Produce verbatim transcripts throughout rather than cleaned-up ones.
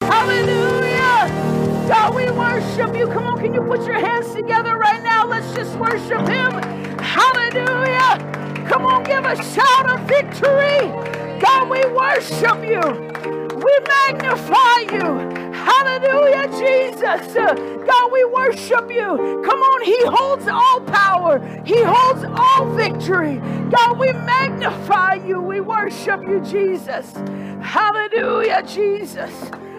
Hallelujah! God, we worship you. Come on, can you put your hands together right now? Let's just worship him. Hallelujah! Come on, give a shout of victory. God, we worship you. We magnify you. Hallelujah, Jesus. God, we worship you. Come on, he holds all power. He holds all victory. God, we magnify you. We worship you, Jesus. Hallelujah, Jesus.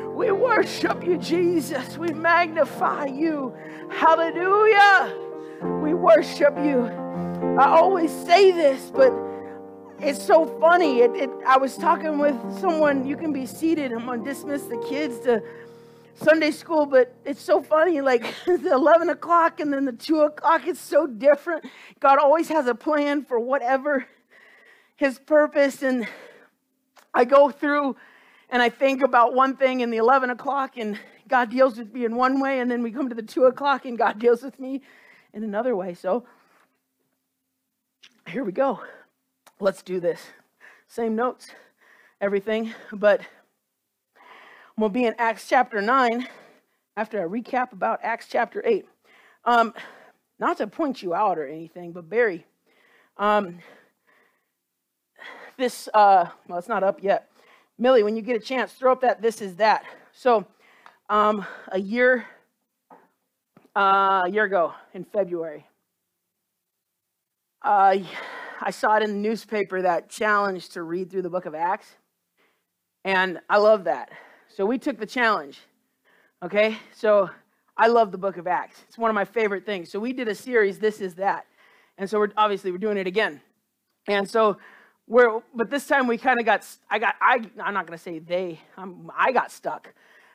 We worship you, Jesus. We magnify you. Hallelujah. We worship you. I always say this, but it's so funny. It, it, I was talking with someone. You can be seated. I'm going to dismiss the kids to Sunday school, but it's so funny. Like the eleven o'clock and then the two o'clock, it's so different. God always has a plan for whatever his purpose. And I go through and I think about one thing in the eleven o'clock, and God deals with me in one way. And then we come to the two o'clock, and God deals with me in another way. So here we go. Let's do this. Same notes, everything, but we'll be in Acts chapter nine after I recap about Acts chapter eight. Um, not to point you out or anything, but Barry, um, this, uh, well, it's not up yet. Millie, when you get a chance, throw up that This Is That. So um, a year, uh, a year ago in February, Uh, I saw it in the newspaper, that challenge to read through the book of Acts. And I love that. So we took the challenge. Okay? So I love the book of Acts. It's one of my favorite things. So we did a series, This Is That. And so we're obviously we're doing it again. And so we're but this time we kind of got I got I I'm not going to say they. I'm, I got stuck.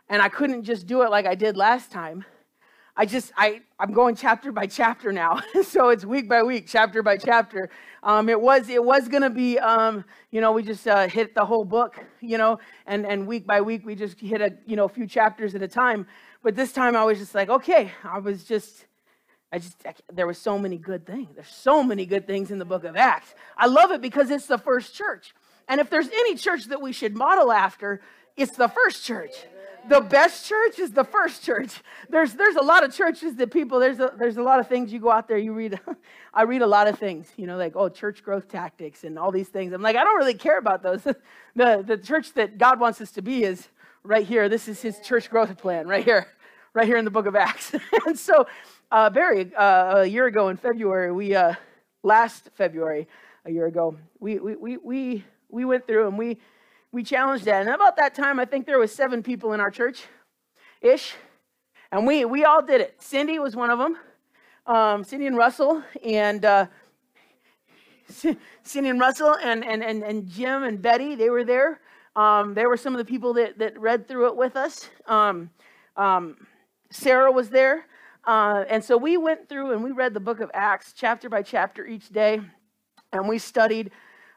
And I couldn't just do it like I did last time. I just, I, I'm going chapter by chapter now. So it's week by week, chapter by chapter. Um, it was, it was going to be, um, you know, we just uh, hit the whole book, you know, and, and week by week, we just hit a, you know, a few chapters at a time. But this time I was just like, okay, I was just, I just, I, there was so many good things. There's so many good things in the book of Acts. I love it because it's the first church. And if there's any church that we should model after, it's the first church. The best church is the first church. There's there's a lot of churches that people, there's a, there's a lot of things you go out there, you read. I read a lot of things, you know, like, oh, church growth tactics and all these things. I'm like, I don't really care about those. The, the church that God wants us to be is right here. This is his church growth plan right here, right here in the book of Acts. And so, uh, Barry, uh, a year ago in February, we, uh, last February, a year ago, we we we we, we went through and we, We challenged that, and about that time, I think there was seven people in our church-ish, and we we all did it. Cindy was one of them, um, Cindy and Russell, and uh, Cindy and Russell, and and and and Jim and Betty. They were there. Um, they were some of the people that that read through it with us. Um, um, Sarah was there, uh, and so we went through and we read the book of Acts chapter by chapter each day, and we studied.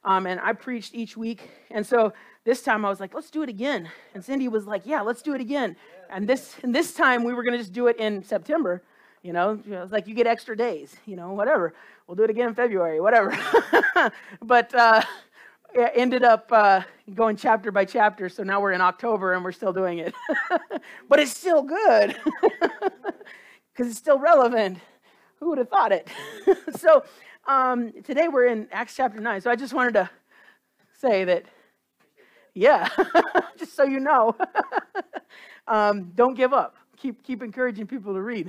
Um, and I preached each week. And so this time I was like, let's do it again. And Cindy was like, yeah, let's do it again. And this and this time we were going to just do it in September. You know, I was like, you get extra days, you know, whatever. We'll do it again in February, whatever. But uh, it ended up uh, going chapter by chapter. So now we're in October and we're still doing it. But it's still good because it's still relevant. Who would have thought it? So Um, today we're in Acts chapter nine, so I just wanted to say that, yeah, just so you know, um, don't give up. Keep keep encouraging people to read.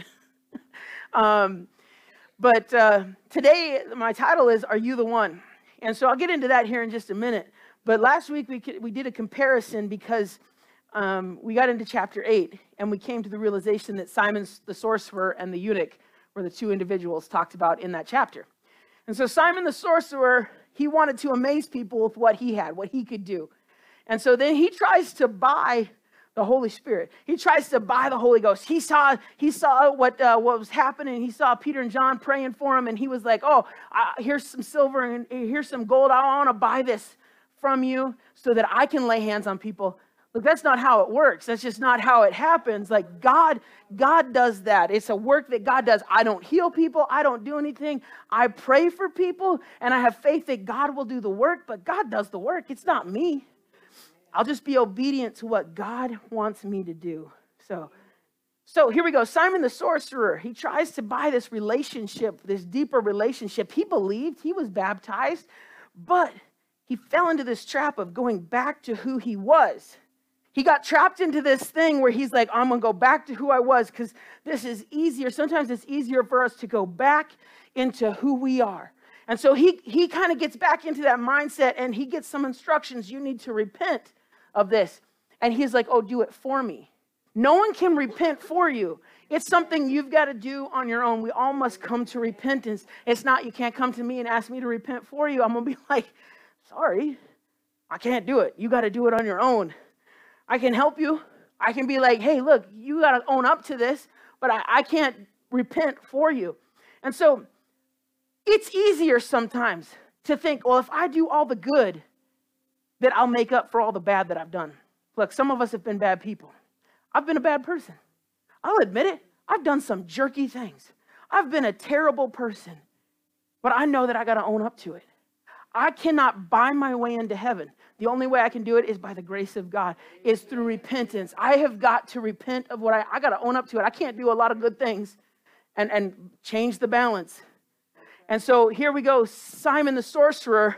um, but uh, today my title is, Are You the One? And so I'll get into that here in just a minute. But last week we we did a comparison because um, we got into chapter eight and we came to the realization that Simon the sorcerer and the eunuch were the two individuals talked about in that chapter. And so Simon the sorcerer, he wanted to amaze people with what he had, what he could do. And so then he tries to buy the Holy Spirit. He tries to buy the Holy Ghost. He saw he saw what uh, what was happening. He saw Peter and John praying for him, and he was like, "Oh, uh, here's some silver and here's some gold. I want to buy this from you so that I can lay hands on people." Look, that's not how it works. That's just not how it happens. Like God, God does that. It's a work that God does. I don't heal people. I don't do anything. I pray for people, and I have faith that God will do the work, but God does the work. It's not me. I'll just be obedient to what God wants me to do. So, so here we go. Simon the sorcerer, he tries to buy this relationship, this deeper relationship. He believed, he was baptized, but he fell into this trap of going back to who he was. He got trapped into this thing where he's like, I'm going to go back to who I was because this is easier. Sometimes it's easier for us to go back into who we are. And so he, he kind of gets back into that mindset, and he gets some instructions. You need to repent of this. And he's like, oh, do it for me. No one can repent for you. It's something you've got to do on your own. We all must come to repentance. It's not, you can't come to me and ask me to repent for you. I'm going to be like, sorry, I can't do it. You got to do it on your own. I can help you. I can be like, hey, look, you got to own up to this, but I, I can't repent for you. And so it's easier sometimes to think, well, if I do all the good, that I'll make up for all the bad that I've done. Look, some of us have been bad people. I've been a bad person. I'll admit it. I've done some jerky things. I've been a terrible person, but I know that I got to own up to it. I cannot buy my way into heaven. The only way I can do it is by the grace of God, is through repentance. I have got to repent of what I, I got to own up to it. I can't do a lot of good things and, and change the balance. And so here we go. Simon the sorcerer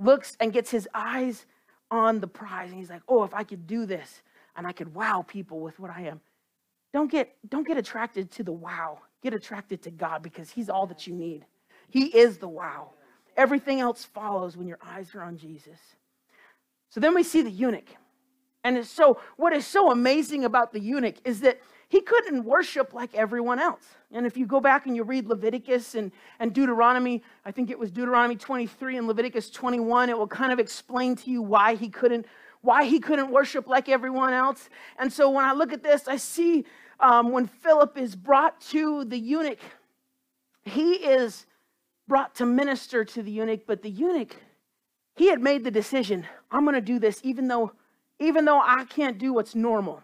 looks and gets his eyes on the prize. And he's like, oh, if I could do this and I could wow people with what I am. Don't get, don't get attracted to the wow. Get attracted to God, because he's all that you need. He is the wow. Everything else follows when your eyes are on Jesus. So then we see the eunuch. And so what is so amazing about the eunuch is that he couldn't worship like everyone else. And if you go back and you read Leviticus and, and Deuteronomy, I think it was Deuteronomy twenty-three and Leviticus twenty-one, it will kind of explain to you why he couldn't, why he couldn't worship like everyone else. And so when I look at this, I see um, when Philip is brought to the eunuch, he is brought to minister to the eunuch, but the eunuch, he had made the decision, I'm going to do this even though, even though I can't do what's normal.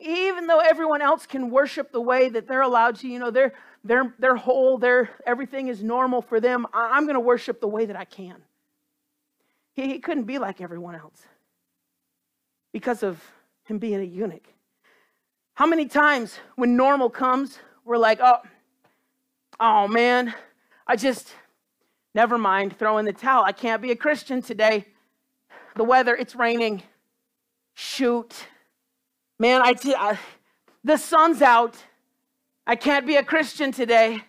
Even though everyone else can worship the way that they're allowed to, you know, they're, they're, they're whole, they're, everything is normal for them. I'm going to worship the way that I can. He, he couldn't be like everyone else because of him being a eunuch. How many times when normal comes, we're like, oh, oh man, I just, never mind, throw in the towel. I can't be a Christian today. The weather, it's raining. Shoot. Man, I, t I the sun's out. I can't be a Christian today.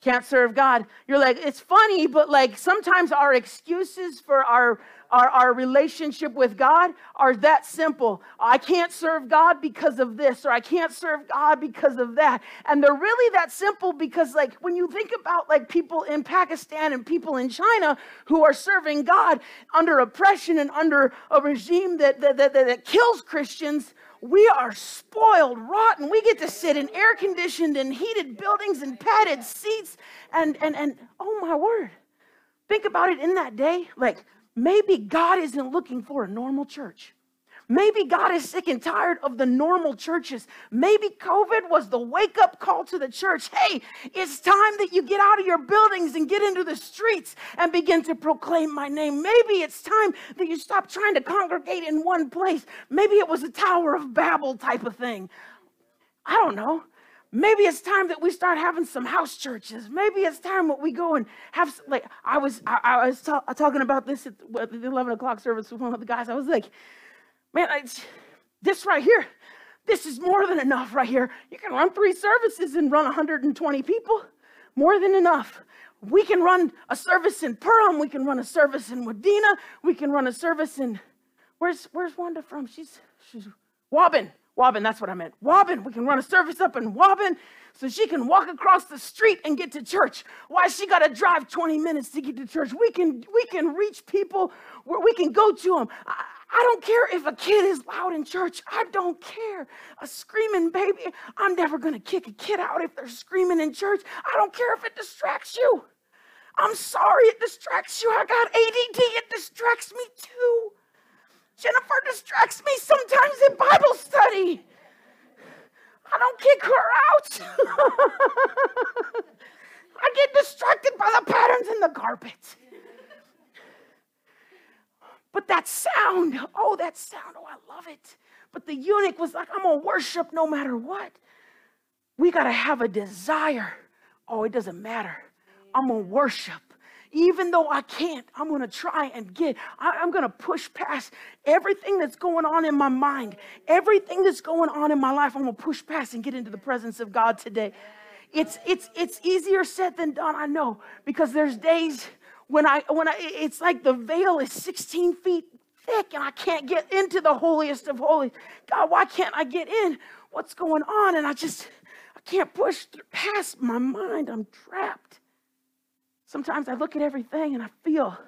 Can't serve God. You're like, it's funny, but like sometimes our excuses for our, our, our relationship with God are that simple. I can't serve God because of this, or I can't serve God because of that. And they're really that simple because like when you think about like people in Pakistan and people in China who are serving God under oppression and under a regime that, that, that, that, that kills Christians, we are spoiled, rotten. We get to sit in air-conditioned and heated buildings and padded seats. And, and, and oh, my word. Think about it in that day. Like, maybe God isn't looking for a normal church. Maybe God is sick and tired of the normal churches. Maybe COVID was the wake-up call to the church. Hey, it's time that you get out of your buildings and get into the streets and begin to proclaim my name. Maybe it's time that you stop trying to congregate in one place. Maybe it was a Tower of Babel type of thing. I don't know. Maybe it's time that we start having some house churches. Maybe it's time that we go and have, some, like, I was, I, I was ta talking about this at the, at the eleven o'clock service with one of the guys. I was like, man, I, this right here, this is more than enough right here. You can run three services and run one hundred twenty people. More than enough. We can run a service in Perham. We can run a service in Wadena. We can run a service in, where's, where's Wanda from? She's, she's Waubun. Waubun, that's what I meant. Waubun, we can run a service up in Waubun so she can walk across the street and get to church. Why she got to drive twenty minutes to get to church? We can we can reach people where we can go to them. I, I don't care if a kid is loud in church. I don't care. A screaming baby, I'm never going to kick a kid out if they're screaming in church. I don't care if it distracts you. I'm sorry it distracts you. I got A D D. It distracts me too. Jennifer distracts me sometimes in Bible study. I don't kick her out. I get distracted by the patterns in the carpet. But that sound, oh, that sound, oh, I love it. But the eunuch was like, I'm going to worship no matter what. We got to have a desire. Oh, it doesn't matter. I'm going to worship. Even though I can't, I'm going to try and get, I, I'm going to push past everything that's going on in my mind, everything that's going on in my life. I'm going to push past and get into the presence of God today. It's, it's, it's easier said than done, I know, because there's days when I, when I, it's like the veil is sixteen feet thick and I can't get into the holiest of holies. God, why can't I get in? What's going on? And I just, I can't push past my mind. I'm trapped. Sometimes I look at everything and I feel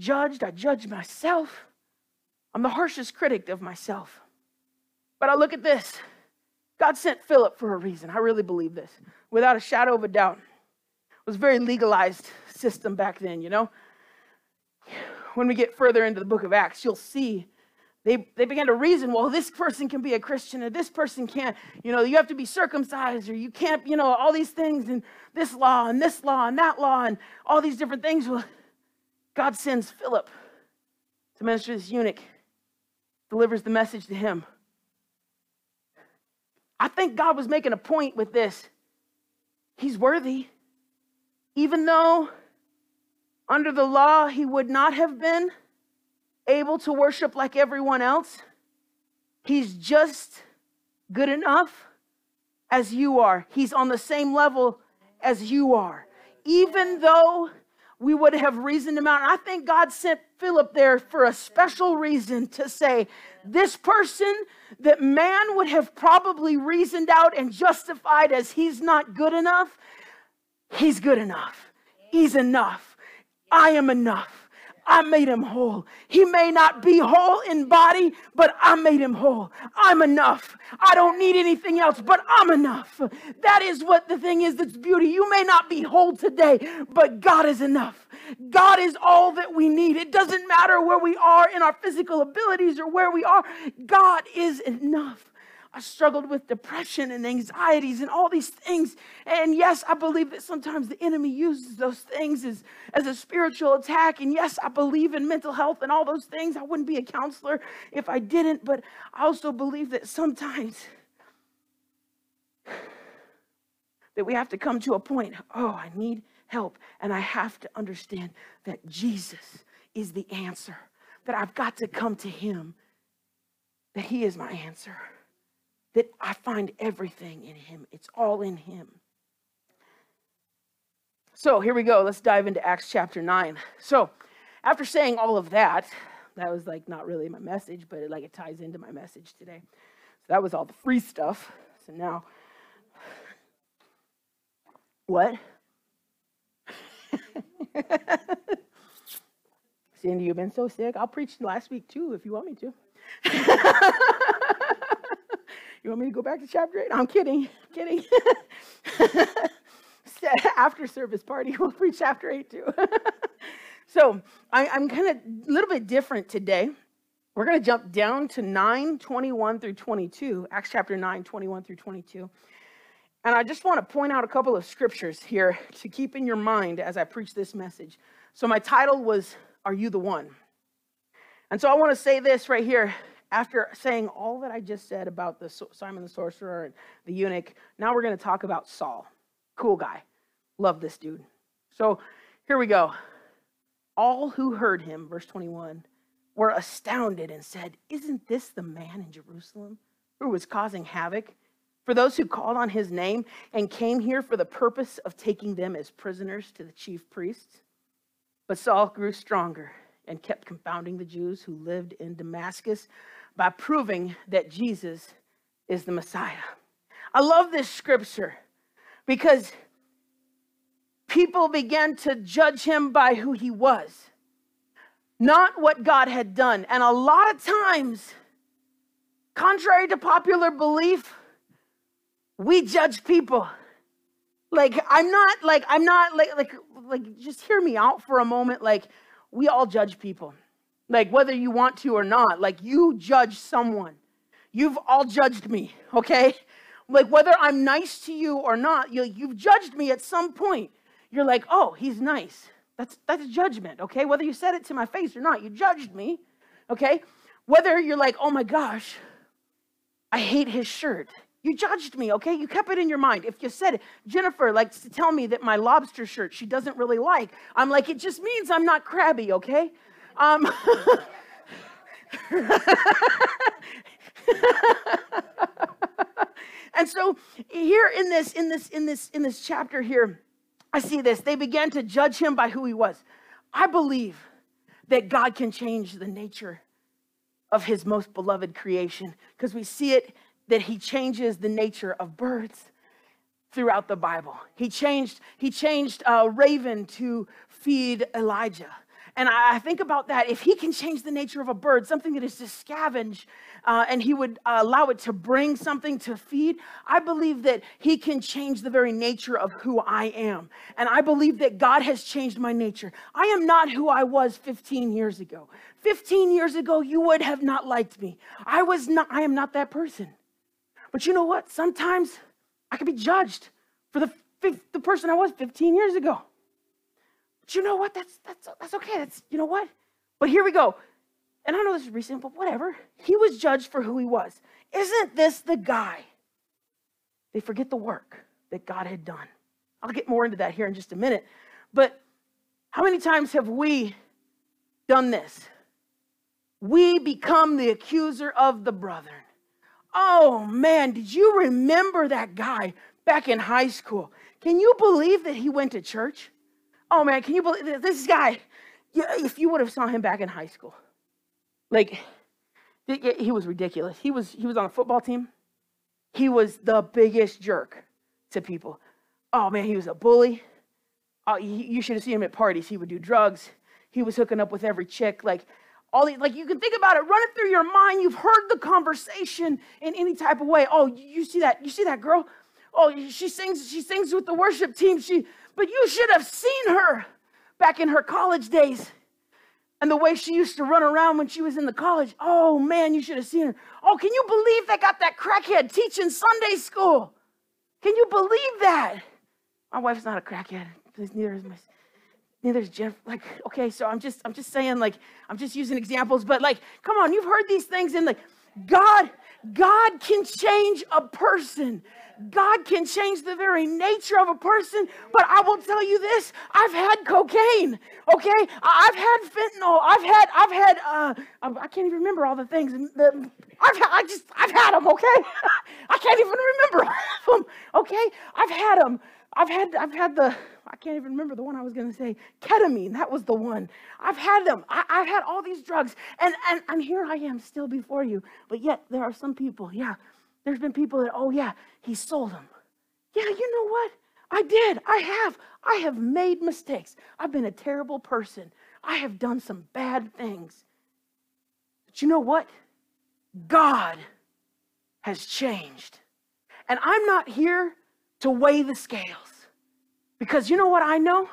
judged. I judge myself. I'm the harshest critic of myself. But I look at this. God sent Philip for a reason. I really believe this. Without a shadow of a doubt. It was a very legalized system back then, you know. When we get further into the book of Acts, you'll see they, they began to reason, well, this person can be a Christian or this person can't. You know, you have to be circumcised or you can't, you know, all these things and this law and this law and that law and all these different things. Well, God sends Philip to minister to this eunuch, delivers the message to him. I think God was making a point with this. He's worthy. Even though under the law he would not have been able to worship like everyone else, he's just good enough as you are. He's on the same level as you are. Even though we would have reasoned him out. And I think God sent Philip there for a special reason to say, this person that man would have probably reasoned out and justified as he's not good enough, he's good enough. He's enough. I am enough. I made him whole. He may not be whole in body, but I made him whole. I'm enough. I don't need anything else, but I'm enough. That is what the thing is that's beauty. You may not be whole today, but God is enough. God is all that we need. It doesn't matter where we are in our physical abilities or where we are. God is enough. I struggled with depression and anxieties and all these things. And yes, I believe that sometimes the enemy uses those things as, as a spiritual attack. And yes, I believe in mental health and all those things. I wouldn't be a counselor if I didn't. But I also believe that sometimes that we have to come to a point, oh, I need help. And I have to understand that Jesus is the answer, that I've got to come to him, that he is my answer. That I find everything in him. It's all in him. So here we go. Let's dive into Acts chapter nine. So after saying all of that, that was like not really my message, but it, like it ties into my message today. So that was all the free stuff. So now, what? Cindy, you've been so sick. I'll preach last week too if you want me to. You want me to go back to chapter eight? I'm kidding, I'm kidding. After service party, we'll preach chapter eight too. So I, I'm kind of a little bit different today. We're going to jump down to nine, twenty-one through twenty-two, Acts chapter nine, twenty-one through twenty-two. And I just want to point out a couple of scriptures here to keep in your mind as I preach this message. So my title was, Are You the One? And so I want to say this right here. After saying all that I just said about the Simon the sorcerer and the eunuch, now we're going to talk about Saul. Cool guy. Love this dude. So here we go. All who heard him, verse twenty-one, were astounded and said, isn't this the man in Jerusalem who was causing havoc? For those who called on his name and came here for the purpose of taking them as prisoners to the chief priests. But Saul grew stronger and kept confounding the Jews who lived in Damascus by proving that Jesus is the Messiah. I love this scripture because people began to judge him by who he was, not what God had done. And a lot of times, contrary to popular belief, we judge people. Like, I'm not, like, I'm not, like, like, like, just hear me out for a moment. Like, we all judge people. Like, whether you want to or not. Like, you judge someone. You've all judged me, okay? Like, whether I'm nice to you or not, you, you've judged me at some point. You're like, oh, he's nice. That's, that's judgment, okay? Whether you said it to my face or not, you judged me, okay? Whether you're like, oh my gosh, I hate his shirt. You judged me, okay? You kept it in your mind. If you said, Jennifer likes to tell me that my lobster shirt she doesn't really like, I'm like, it just means I'm not crabby, okay? Um, and so here in this, in this, in this, in this chapter here, I see this. They began to judge him by who he was. I believe that God can change the nature of his most beloved creation, because we see it that he changes the nature of birds throughout the Bible. He changed, he changed a raven to feed Elijah. And I think about that. If he can change the nature of a bird, something that is just scavenged, uh, and he would uh, allow it to bring something to feed, I believe that he can change the very nature of who I am. And I believe that God has changed my nature. I am not who I was fifteen years ago. fifteen years ago, you would have not liked me. I was not, I am not that person. But you know what? Sometimes I could be judged for the, the person I was fifteen years ago. But you know what? That's, that's, that's okay. That's, you know what? But here we go. And I know this is recent, but whatever. He was judged for who he was. Isn't this the guy? They forget the work that God had done. I'll get more into that here in just a minute. But how many times have we done this? We become the accuser of the brethren. Oh man, did you remember that guy back in high school? Can you believe that he went to church? Oh man, can you believe this guy? If you would have saw him back in high school, like he was ridiculous. He was he was on a football team. He was the biggest jerk to people. Oh man, he was a bully. Oh, you should have seen him at parties. He would do drugs. He was hooking up with every chick. Like. All these, like, you can think about it, run it through your mind. You've heard the conversation in any type of way. Oh, you see that? You see that girl? Oh, she sings. She sings with the worship team. She, but you should have seen her back in her college days, and the way she used to run around when she was in the college. Oh man, you should have seen her. Oh, can you believe they got that crackhead teaching Sunday school? Can you believe that? My wife's not a crackhead. Neither is my. There's Jeff, like, okay, so I'm just, I'm just saying, like, I'm just using examples, but like, come on, you've heard these things, and like, God, God can change a person. God can change the very nature of a person. But I will tell you this: I've had cocaine, okay? I've had fentanyl. I've had, I've had, uh, I can't even remember all the things. I've, I just, I've had them, okay? I can't even remember all of them, okay? I've had them. I've had, I've had the, I can't even remember the one I was going to say, ketamine, that was the one. I've had them. I, I've had all these drugs, and, and, and here I am still before you. But yet there are some people, yeah, there's been people that, oh yeah, he sold them. Yeah, you know what? I did. I have. I have made mistakes. I've been a terrible person. I have done some bad things. But you know what? God has changed. And I'm not here to weigh the scales, because you know what? I know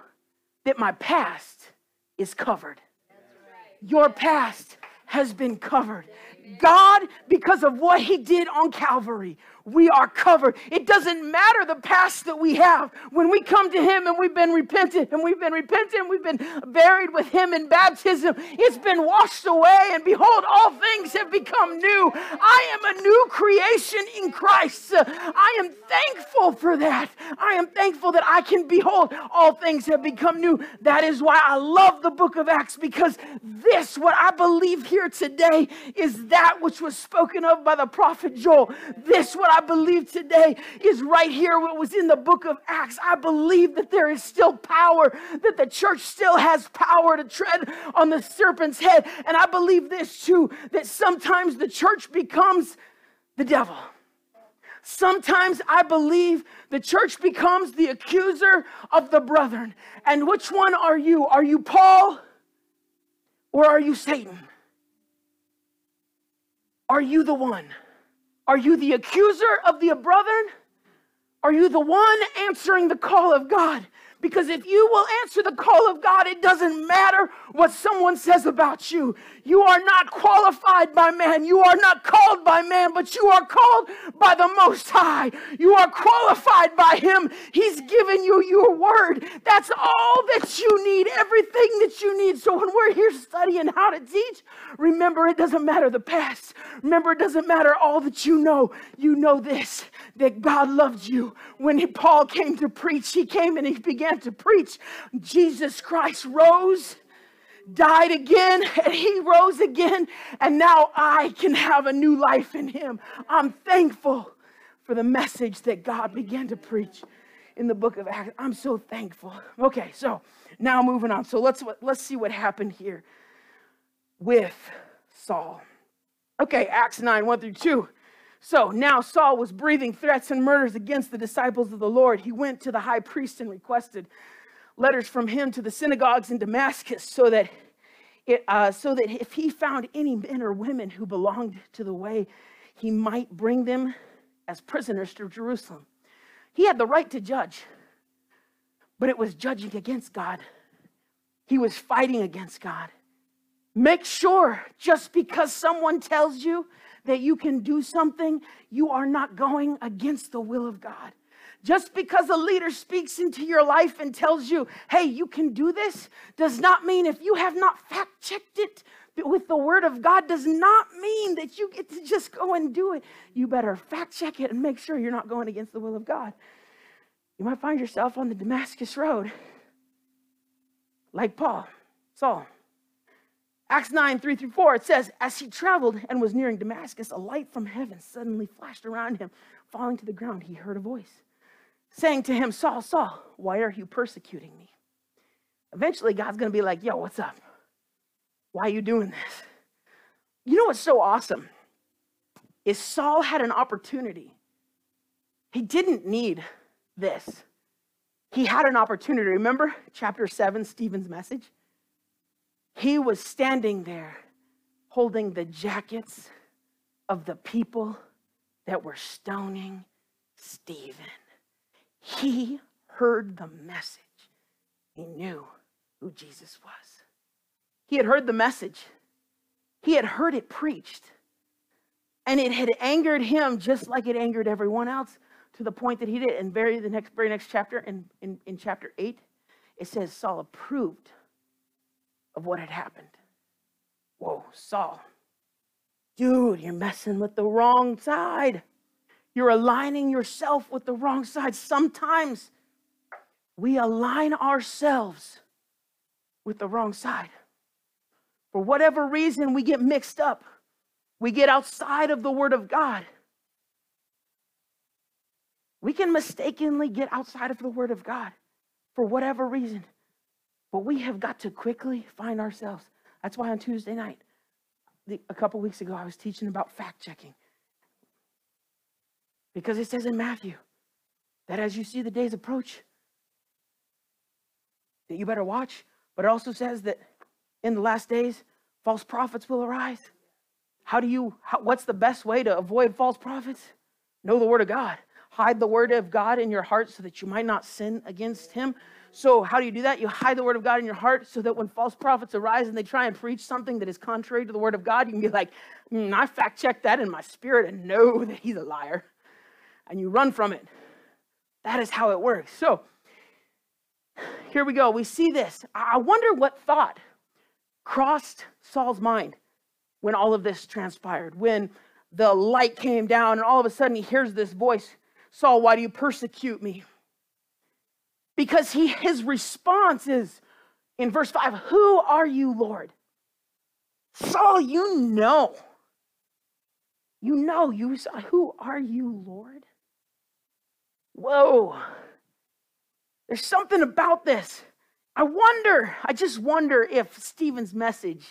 that my past is covered. Right. Your past has been covered. Amen. God, because of what he did on Calvary, we are covered. It doesn't matter the past that we have. When we come to him and we've been repentant and we've been repentant and we've been buried with him in baptism, it's been washed away, and behold, all things have become new. I am a new creation in Christ. I am thankful for that. I am thankful that I can behold all things have become new. That is why I love the book of Acts, because this, what I believe here today, is that which was spoken of by the prophet Joel. This, what I believe today, is right here what was in the book of Acts. I believe that there is still power, that the church still has power to tread on the serpent's head. And I believe this too, that sometimes the church becomes the devil. Sometimes I believe the church becomes the accuser of the brethren. And which one are you? Are you Paul or are you Satan? Are you the one? Are you the accuser of the brethren? Are you the one answering the call of God? Because if you will answer the call of God, it doesn't matter what someone says about you. You are not qualified by man. You are not called by man, but you are called by the Most High. You are qualified by Him. He's given you your word. That's all that you need, everything that you need. So when we're here studying how to teach, remember it doesn't matter the past. Remember it doesn't matter all that you know. You know this, that God loved you. When Paul came to preach, he came and he began to preach. Jesus Christ rose, died again, and He rose again, and now I can have a new life in Him. I'm thankful for the message that God began to preach in the book of Acts. I'm so thankful. Okay, so now moving on. So let's let's see what happened here with Saul. Okay, Acts nine, one through two. So now Saul was breathing threats and murders against the disciples of the Lord. He went to the high priest and requested letters from him to the synagogues in Damascus, so that it, uh, so that if he found any men or women who belonged to the way, he might bring them as prisoners to Jerusalem. He had the right to judge, but it was judging against God. He was fighting against God. Make sure, just because someone tells you that you can do something, you are not going against the will of God. Just because a leader speaks into your life and tells you, hey, you can do this, does not mean, if you have not fact-checked it with the word of God, does not mean that you get to just go and do it. You better fact-check it and make sure you're not going against the will of God. You might find yourself on the Damascus Road, like Paul, Saul. Acts nine, three through four, it says, as he traveled and was nearing Damascus, a light from heaven suddenly flashed around him. Falling to the ground, he heard a voice saying to him, Saul, Saul, why are you persecuting me? Eventually, God's going to be like, yo, what's up? Why are you doing this? You know what's so awesome is Saul had an opportunity. He didn't need this. He had an opportunity. Remember chapter seven, Stephen's message? He was standing there holding the jackets of the people that were stoning Stephen. He heard the message. He knew who Jesus was. He had heard the message. He had heard it preached. And it had angered him just like it angered everyone else, to the point that he did. And very the next, very next chapter, in, in, in chapter eight, it says Saul approved of what had happened. Whoa, Saul. Dude, you're messing with the wrong side. You're aligning yourself with the wrong side. Sometimes we align ourselves with the wrong side. For whatever reason, we get mixed up. We get outside of the Word of God. We can mistakenly get outside of the Word of God for whatever reason. But we have got to quickly find ourselves. That's why on Tuesday night, the, a couple weeks ago, I was teaching about fact-checking. Because it says in Matthew that as you see the days approach, that you better watch. But it also says that in the last days, false prophets will arise. How do you, how, what's the best way to avoid false prophets? Know the Word of God. Hide the Word of God in your heart so that you might not sin against Him. So how do you do that? You hide the Word of God in your heart so that when false prophets arise and they try and preach something that is contrary to the Word of God, you can be like, mm, I fact-checked that in my spirit and know that he's a liar. And you run from it. That is how it works. So here we go. We see this. I wonder what thought crossed Saul's mind when all of this transpired, when the light came down and all of a sudden he hears this voice, Saul, why do you persecute me? Because he, his response is, in verse five, who are you, Lord? Saul, you know. You know, you saw, who are you, Lord? Whoa. There's something about this. I wonder, I just wonder if Stephen's message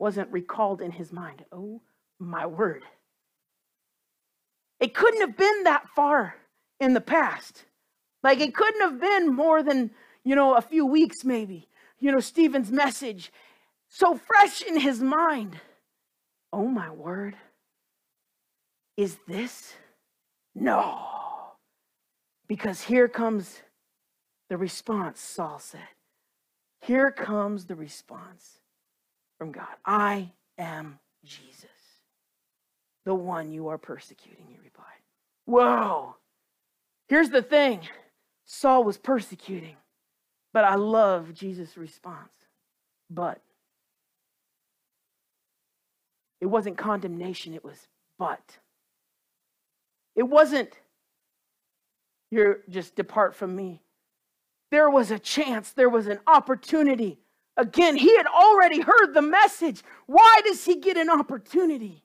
wasn't recalled in his mind. Oh, my word. It couldn't have been that far in the past. Like, it couldn't have been more than, you know, a few weeks maybe. You know, Stephen's message, so fresh in his mind. Oh, my word. Is this? No. Because here comes the response, Saul said. Here comes the response from God. I am Jesus, the one you are persecuting, he replied. Whoa. Here's the thing. Saul was persecuting, but I love Jesus' response. But it wasn't condemnation, it was but. It wasn't, you're just depart from me. There was a chance, there was an opportunity. Again, he had already heard the message. Why does he get an opportunity?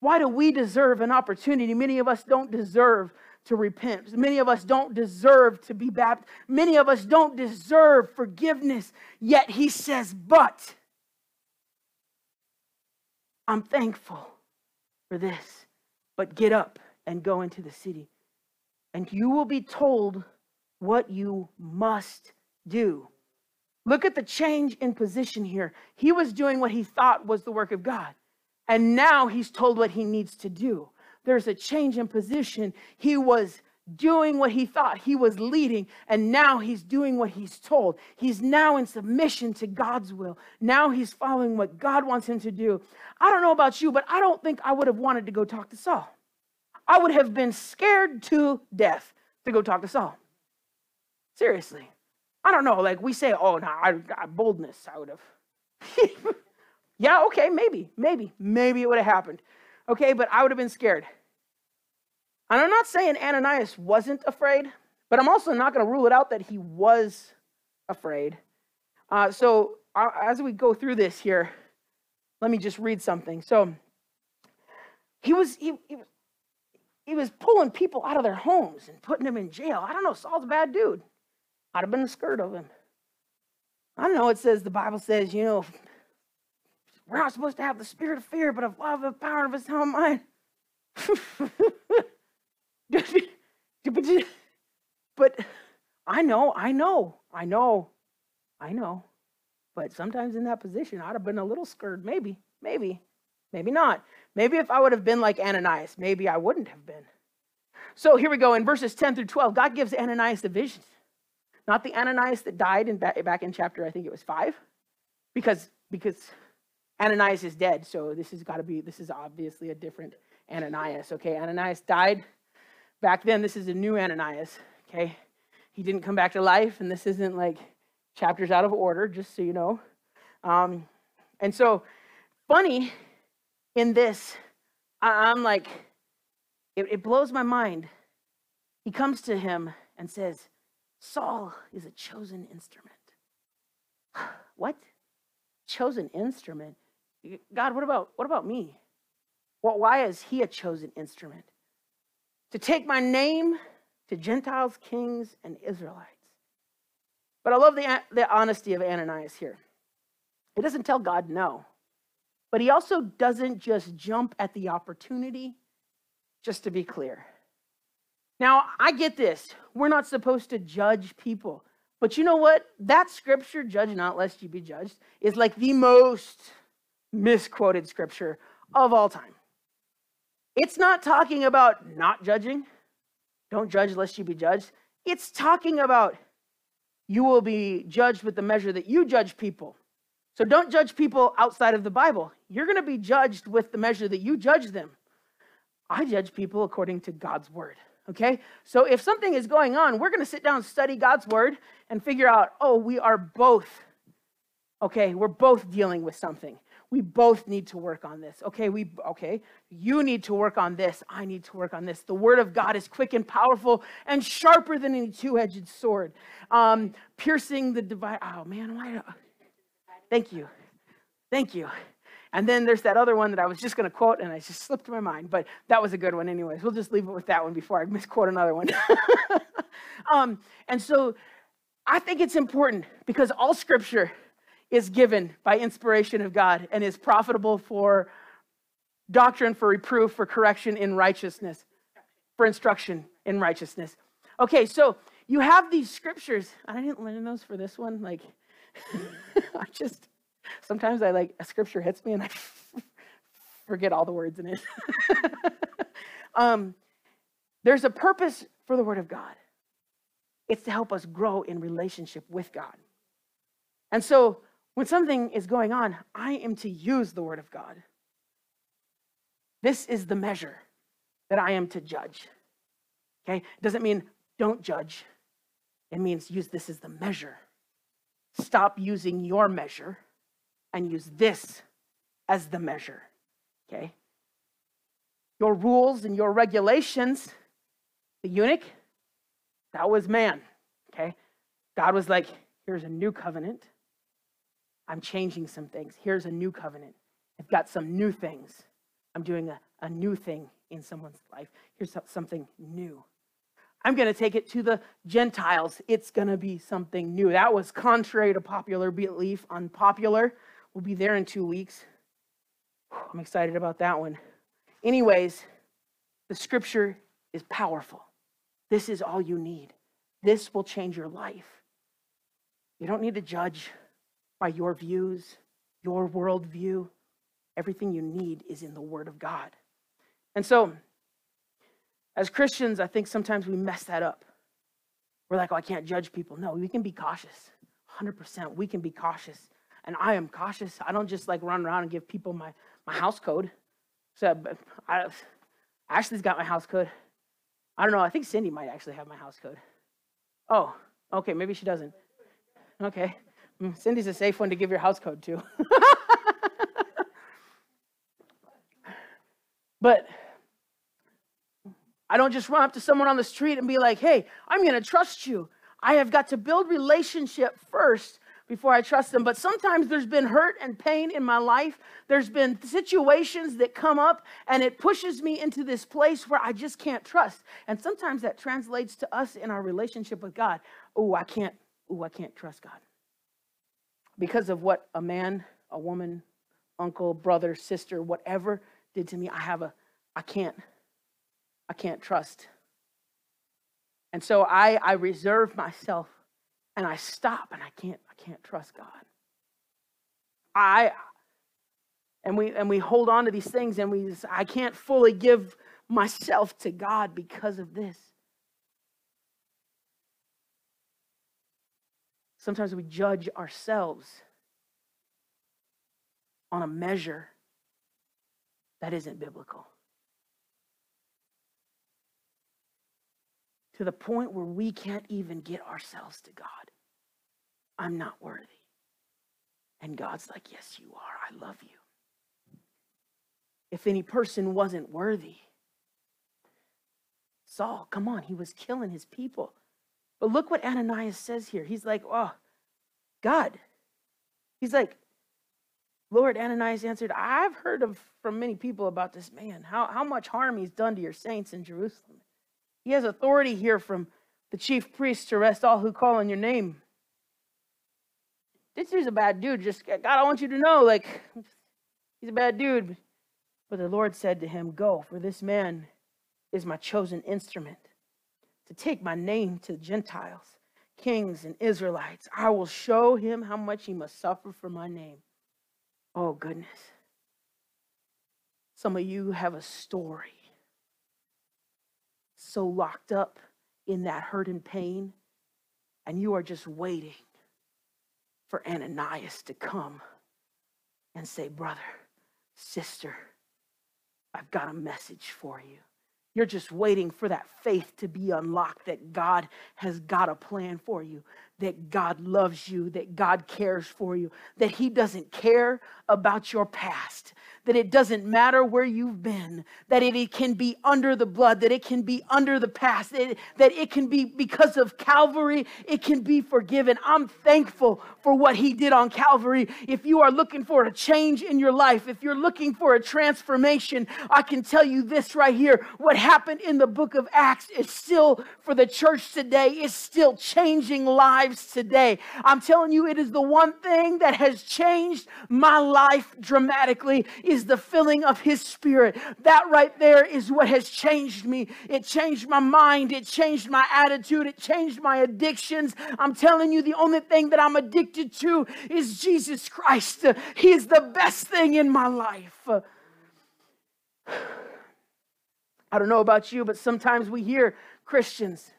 Why do we deserve an opportunity? Many of us don't deserve to repent. Many of us don't deserve to be baptized. Many of us don't deserve forgiveness. Yet he says, but I'm thankful for this. But get up and go into the city, and you will be told what you must do. Look at the change in position here. He was doing what he thought was the work of God, and now he's told what he needs to do. There's a change in position. He was doing what he thought. He was leading, and now he's doing what he's told. He's now in submission to God's will. Now he's following what God wants him to do. I don't know about you, but I don't think I would have wanted to go talk to Saul. I would have been scared to death to go talk to Saul. Seriously. I don't know. Like we say, oh, no, I, I, boldness, I would have. Yeah, okay, maybe, maybe, maybe it would have happened. Okay, but I would have been scared. And I'm not saying Ananias wasn't afraid, but I'm also not going to rule it out that he was afraid. Uh, so uh, as we go through this here, let me just read something. So he was he, he was he was pulling people out of their homes and putting them in jail. I don't know, Saul's a bad dude. I'd have been scared of him. I don't know, it says, the Bible says, you know, we're not supposed to have the spirit of fear, but of love and power of a sound mind. But I know, I know, I know, I know. But sometimes in that position, I'd have been a little scared. Maybe, maybe, maybe not. Maybe if I would have been like Ananias, maybe I wouldn't have been. So here we go. In verses ten through twelve, God gives Ananias the vision. Not the Ananias that died in back, back in chapter, I think it was five. Because, because Ananias is dead. So this has got to be, this is obviously a different Ananias. Okay, Ananias died. Back then, this is a new Ananias, okay? He didn't come back to life, and this isn't like chapters out of order, just so you know. Um, and so, funny in this, I'm like, it, it blows my mind. He comes to him and says, Saul is a chosen instrument. What? Chosen instrument? God, what about, what about me? Well, why is he a chosen instrument? To take my name to Gentiles, kings, and Israelites. But I love the, the honesty of Ananias here. He doesn't tell God no, but he also doesn't just jump at the opportunity, just to be clear. Now, I get this. We're not supposed to judge people, but you know what? That scripture, judge not lest you be judged, is like the most misquoted scripture of all time. It's not talking about not judging. Don't judge lest you be judged. It's talking about you will be judged with the measure that you judge people. So don't judge people outside of the Bible. You're going to be judged with the measure that you judge them. I judge people according to God's word, okay? So if something is going on, we're going to sit down and study God's word and figure out, oh, we are both, okay, we're both dealing with something. We both need to work on this. Okay, we okay. You need to work on this. I need to work on this. The word of God is quick and powerful and sharper than any two-edged sword. Um, piercing the divide. Oh man, why do, thank you. Thank you. And then there's that other one that I was just gonna quote and I just slipped my mind, but that was a good one anyways. We'll just leave it with that one before I misquote another one. um, and so I think it's important because all scripture is given by inspiration of God and is profitable for doctrine for reproof, for correction in righteousness, for instruction in righteousness. Okay, so you have these scriptures. I didn't learn those for this one. Like, I just, sometimes I like, a scripture hits me and I forget all the words in it. um, there's a purpose for the Word of God. It's to help us grow in relationship with God. And so when something is going on, I am to use the Word of God. This is the measure that I am to judge. Okay? It doesn't mean don't judge. It means use this as the measure. Stop using your measure and use this as the measure. Okay? Your rules and your regulations, the eunuch, that was man. Okay? God was like, here's a new covenant. I'm changing some things. Here's a new covenant. I've got some new things. I'm doing a, a new thing in someone's life. Here's something new. I'm going to take it to the Gentiles. It's going to be something new. That was contrary to popular belief. Unpopular. We'll be there in two weeks. I'm excited about that one. Anyways, the scripture is powerful. This is all you need. This will change your life. You don't need to judge by your views, your worldview. Everything you need is in the Word of God. And so, as Christians, I think sometimes we mess that up. We're like, oh, I can't judge people. No, we can be cautious. one hundred percent, we can be cautious. And I am cautious. I don't just like run around and give people my, my house code. So I, Ashley's got my house code. I don't know. I think Cindy might actually have my house code. Oh, okay. Maybe she doesn't. Okay. Cindy's a safe one to give your house code to. But I don't just run up to someone on the street and be like, hey, I'm going to trust you. I have got to build relationship first before I trust them. But sometimes there's been hurt and pain in my life. There's been situations that come up and it pushes me into this place where I just can't trust. And sometimes that translates to us in our relationship with God. Oh, I can't, oh, I can't trust God. Because of what a man, a woman, uncle, brother, sister, whatever did to me, I have a, I can't, I can't trust. And so I, I reserve myself and I stop and I can't, I can't trust God. I, and we, and we hold on to these things and we, just, I can't fully give myself to God because of this. Sometimes we judge ourselves on a measure that isn't biblical. To the point where we can't even get ourselves to God. I'm not worthy. And God's like, yes, you are. I love you. If any person wasn't worthy, Saul, come on, he was killing his people. But look what Ananias says here. He's like, oh, God. He's like, Lord, Ananias answered, I've heard of from many people about this man, how, how much harm he's done to your saints in Jerusalem. He has authority here from the chief priest to arrest all who call on your name. This is a bad dude. Just, God, I want you to know, like, he's a bad dude. But the Lord said to him, go, for this man is my chosen instrument to take my name to the Gentiles, kings and Israelites. I will show him how much he must suffer for my name. Oh, goodness. Some of you have a story so locked up in that hurt and pain, and you are just waiting for Ananias to come and say, brother, sister, I've got a message for you. You're just waiting for that faith to be unlocked, that God has got a plan for you, that God loves you, that God cares for you, that he doesn't care about your past, that it doesn't matter where you've been, that it can be under the blood, that it can be under the past, that it can be because of Calvary, it can be forgiven. I'm thankful for what he did on Calvary. If you are looking for a change in your life, if you're looking for a transformation, I can tell you this right here. What happened in the book of Acts is still for the church today. It's still changing lives today. I'm telling you, it is the one thing that has changed my life dramatically. is the filling of His Spirit. That right there is what has changed me. It changed my mind. It changed my attitude. It changed my addictions. I'm telling you, the only thing that I'm addicted to is Jesus Christ. He is the best thing in my life. I don't know about you, but sometimes we hear Christians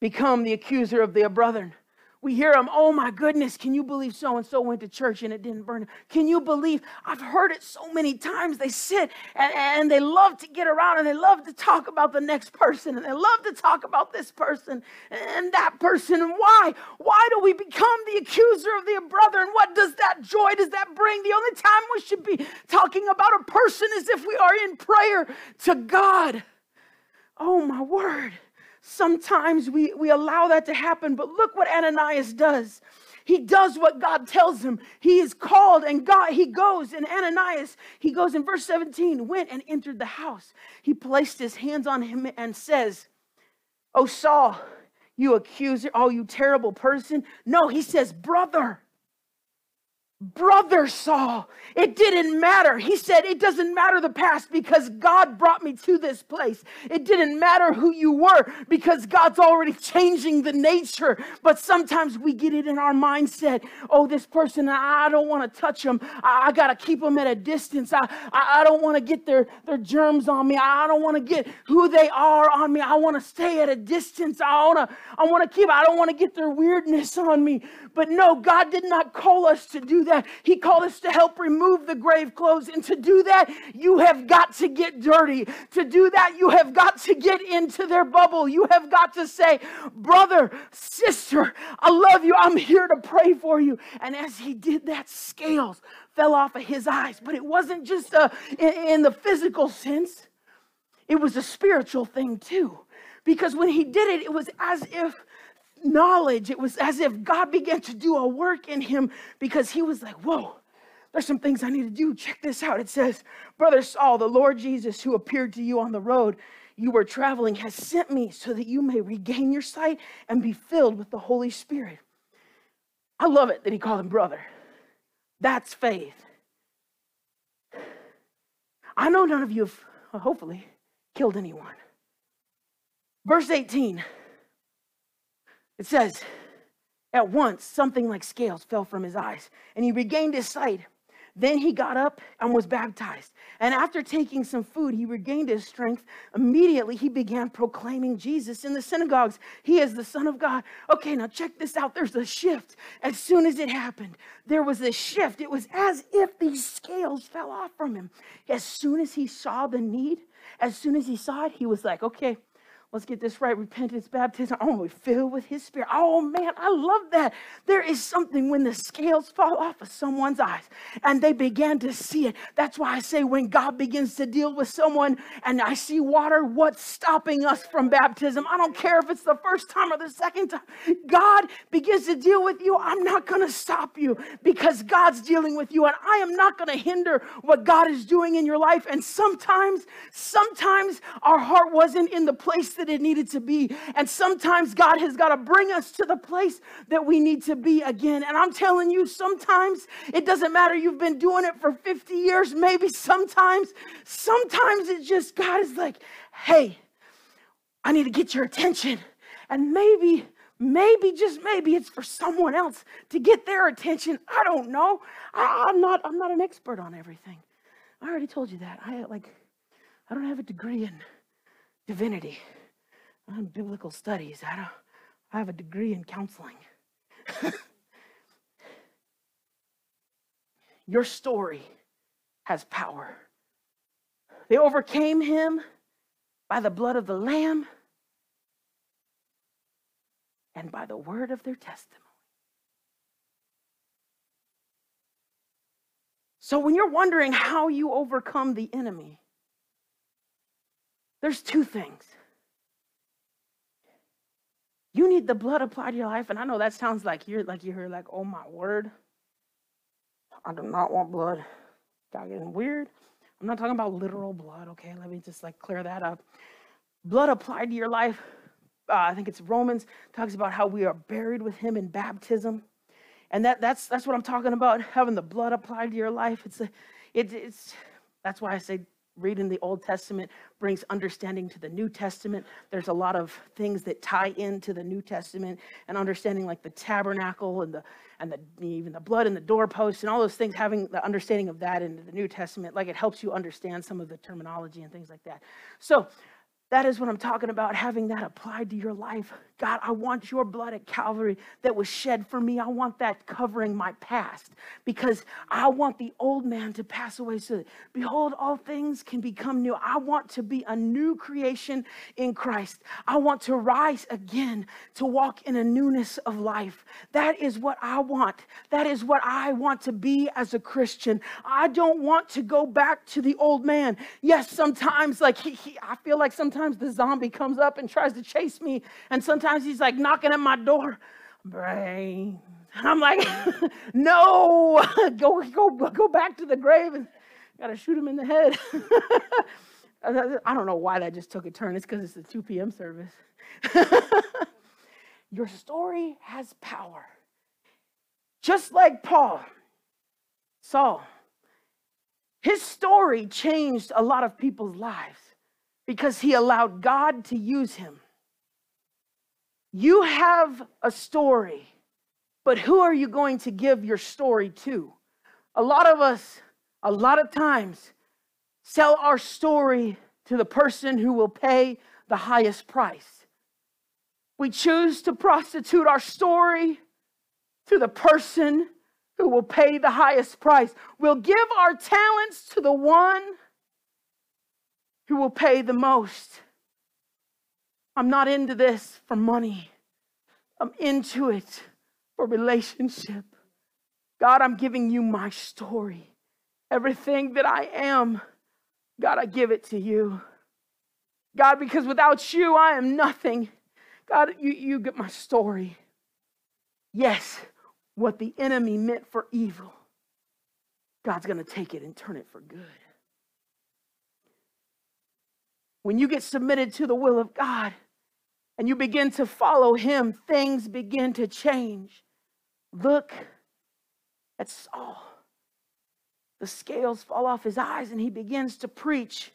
become the accuser of their brethren. We hear them, oh my goodness, can you believe so-and-so went to church and it didn't burn? Can you believe? I've heard it so many times. They sit and, and they love to get around and they love to talk about the next person and they love to talk about this person and that person. And why? Why do we become the accuser of their brother? And what does that joy, does that bring? The only time we should be talking about a person is if we are in prayer to God. Oh my word. Sometimes we, we allow that to happen, but look what Ananias does. He does what God tells him. He is called and God, he goes, and Ananias, he goes in verse seventeen, went and entered the house. He placed his hands on him and says, "Oh Saul, you accuser, oh you terrible person." No, he says, brother. Brother Saul, it didn't matter. He said, it doesn't matter the past because God brought me to this place. It didn't matter who you were because God's already changing the nature. But sometimes we get it in our mindset. Oh, this person, I don't want to touch them. I, I got to keep them at a distance. I, I, I don't want to get their, their germs on me. I don't want to get who they are on me. I want to stay at a distance. I want to I want to keep, I don't want to get their weirdness on me. But no, God did not call us to do that. That. He called us to help remove the grave clothes. And to do that, you have got to get dirty. To do that, you have got to get into their bubble. You have got to say, brother, sister, I love you. I'm here to pray for you. And as he did that, scales fell off of his eyes. But it wasn't just uh, in, in the physical sense. It was a spiritual thing too. Because when he did it, it was as if knowledge. It was as if God began to do a work in him because he was like, whoa, there's some things I need to do. Check this out. It says, brother Saul, the Lord Jesus who appeared to you on the road you were traveling has sent me so that you may regain your sight and be filled with the Holy Spirit. I love it that he called him brother. That's faith. I know none of you have hopefully killed anyone. Verse eighteen. It says, at once, something like scales fell from his eyes, and he regained his sight. Then he got up and was baptized. And after taking some food, he regained his strength. Immediately, he began proclaiming Jesus in the synagogues. He is the Son of God. Okay, now check this out. There's a shift. As soon as it happened, there was a shift. It was as if these scales fell off from him. As soon as he saw the need, as soon as he saw it, he was like, okay, let's get this right. Repentance, baptism, only filled with His Spirit. Oh man, I love that. There is something when the scales fall off of someone's eyes and they began to see it. That's why I say when God begins to deal with someone and I see water, what's stopping us from baptism? I don't care if it's the first time or the second time. God begins to deal with you. I'm not going to stop you because God's dealing with you and I am not going to hinder what God is doing in your life. And sometimes, sometimes our heart wasn't in the place that it needed to be. And sometimes God has got to bring us to the place that we need to be again. And I'm telling you, sometimes it doesn't matter. You've been doing it for fifty years, maybe sometimes. Sometimes it's just God is like, hey, I need to get your attention. And maybe, maybe, just maybe it's for someone else to get their attention. I don't know. I, I'm not, I'm not an expert on everything. I already told you that. I like, I don't have a degree in divinity. I'm biblical studies. I don't. I have a degree in counseling. Your story has power. They overcame him by the blood of the Lamb and by the word of their testimony. So when you're wondering how you overcome the enemy, there's two things. You need the blood applied to your life. And I know that sounds like you're like, you're like, oh my word. I do not want blood. Got getting weird. I'm not talking about literal blood. Okay. Let me just like clear that up. Blood applied to your life. Uh, I think it's Romans talks about how we are buried with him in baptism. And that that's, that's what I'm talking about. Having the blood applied to your life. It's a, It, it's that's why I say reading the Old Testament brings understanding to the New Testament. There's a lot of things that tie into the New Testament, and understanding like the tabernacle and the and the even the blood and the doorposts and all those things, having the understanding of that in the New Testament, like it helps you understand some of the terminology and things like that. So that is what I'm talking about, having that applied to your life. God, I want your blood at Calvary that was shed for me. I want that covering my past, because I want the old man to pass away so that, behold, all things can become new. I want to be a new creation in Christ. I want to rise again to walk in a newness of life. That is what I want. That is what I want to be as a Christian. I don't want to go back to the old man. Yes, sometimes, like, he, he, I feel like sometimes Sometimes the zombie comes up and tries to chase me. And sometimes he's like knocking at my door. Brain. And I'm like, no, go, go, go back to the grave and got to shoot him in the head. I don't know why that just took a turn. It's because it's the two p.m. service. Your story has power. Just like Paul, Saul, his story changed a lot of people's lives, because he allowed God to use him. You have a story, but who are you going to give your story to? A lot of us, a lot of times, sell our story to the person who will pay the highest price. We choose to prostitute our story to the person who will pay the highest price. We'll give our talents to the one who will pay the most. I'm not into this for money. I'm into it for relationship. God, I'm giving you my story. Everything that I am, God, I give it to you. God, because without you, I am nothing. God, you, you get my story. Yes, what the enemy meant for evil, God's going to take it and turn it for good. When you get submitted to the will of God and you begin to follow him, things begin to change. Look at Saul. The scales fall off his eyes and he begins to preach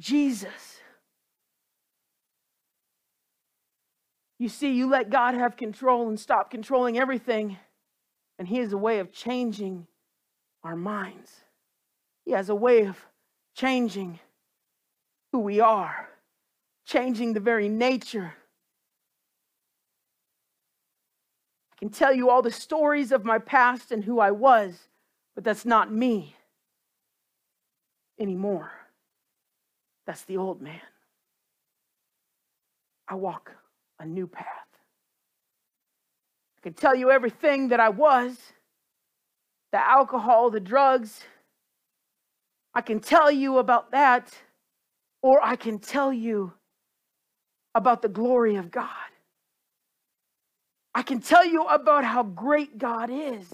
Jesus. You see, you let God have control and stop controlling everything, and he has a way of changing our minds. He has a way of changing who we are, changing the very nature. I can tell you all the stories of my past and who I was, but that's not me anymore. That's the old man. I walk a new path. I can tell you everything that I was, the alcohol, the drugs. I can tell you about that. Or I can tell you about the glory of God. I can tell you about how great God is.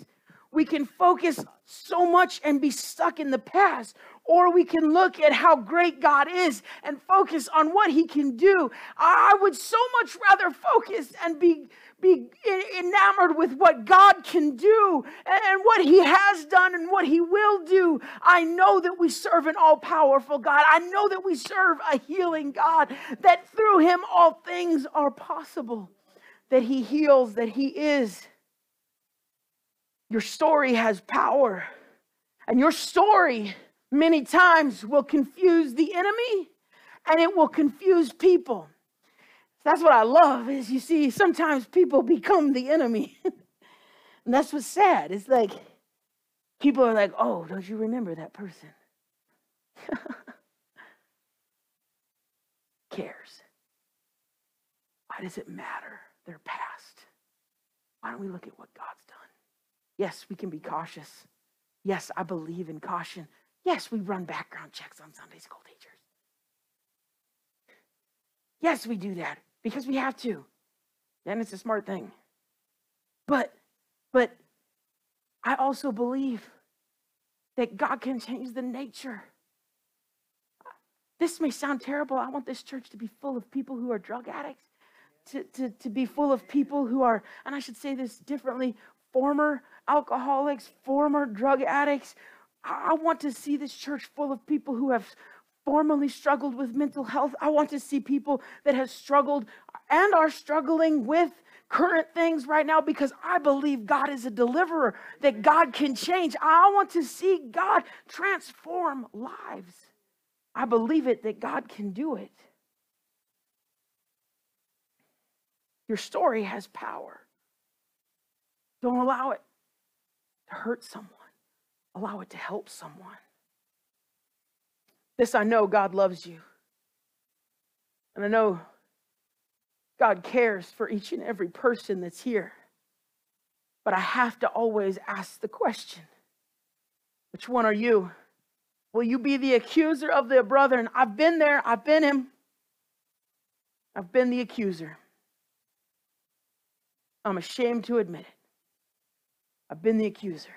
We can focus so much and be stuck in the past, or we can look at how great God is and focus on what he can do. I would so much rather focus and be, be enamored with what God can do and what he has done and what he will do. I know that we serve an all-powerful God. I know that we serve a healing God, that through him all things are possible, that he heals, that he is. Your story has power, and your story many times will confuse the enemy, and it will confuse people. That's what I love, is you see, sometimes people become the enemy. And that's what's sad. It's like, people are like, oh, don't you remember that person? Cares. Why does it matter their past? Why don't we look at what God's done? Yes, we can be cautious. Yes, I believe in caution. Yes, we run background checks on Sunday school teachers. Yes, we do that because we have to. And it's a smart thing. But, but I also believe that God can change the nature. This may sound terrible. I want this church to be full of people who are drug addicts, to, to, to be full of people who are, and I should say this differently, former alcoholics, former drug addicts, I want to see this church full of people who have formerly struggled with mental health. I want to see people that have struggled and are struggling with current things right now, because I believe God is a deliverer, that God can change. I want to see God transform lives. I believe it, that God can do it. Your story has power. Don't allow it to hurt someone. Allow it to help someone. This I know, God loves you. And I know God cares for each and every person that's here. But I have to always ask the question, which one are you? Will you be the accuser of the brethren? I've been there. I've been him. I've been the accuser. I'm ashamed to admit it. I've been the accuser.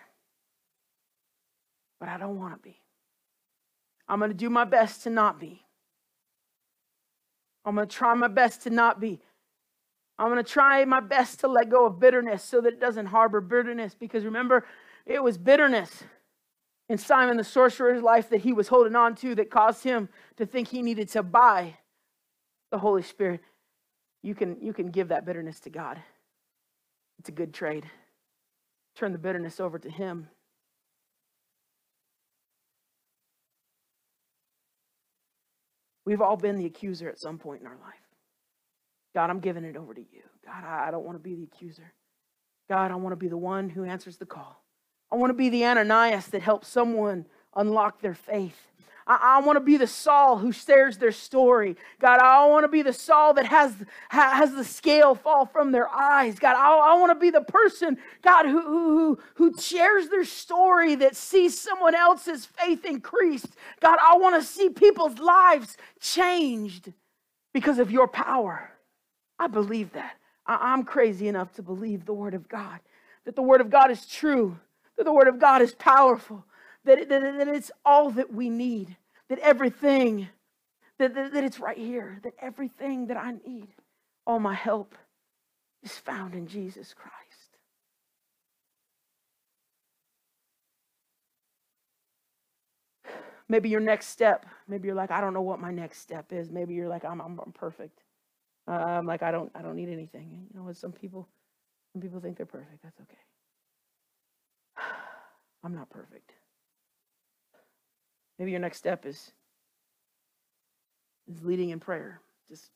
But I don't want to be. I'm going to do my best to not be. I'm going to try my best to not be. I'm going to try my best to let go of bitterness so that it doesn't harbor bitterness. Because remember, it was bitterness in Simon the sorcerer's life that he was holding on to that caused him to think he needed to buy the Holy Spirit. You can, you can give that bitterness to God. It's a good trade. Turn the bitterness over to him. We've all been the accuser at some point in our life. God, I'm giving it over to you. God, I don't want to be the accuser. God, I want to be the one who answers the call. I want to be the Ananias that helps someone unlock their faith. I, I want to be the Saul who shares their story. God, I want to be the Saul that has, has the scale fall from their eyes. God, I, I want to be the person, God, who, who, who shares their story, that sees someone else's faith increased. God, I want to see people's lives changed because of your power. I believe that. I, I'm crazy enough to believe the Word of God, that the Word of God is true, that the Word of God is powerful. That, that, that it's all that we need. That everything, that, that, that it's right here. That everything that I need, all my help is found in Jesus Christ. Maybe your next step, maybe you're like, I don't know what my next step is. Maybe you're like, I'm, I'm, I'm perfect. Uh, I'm like, I don't, I don't need anything. You know, some people, some people think they're perfect. That's okay. I'm not perfect. Maybe your next step is, is leading in prayer. Just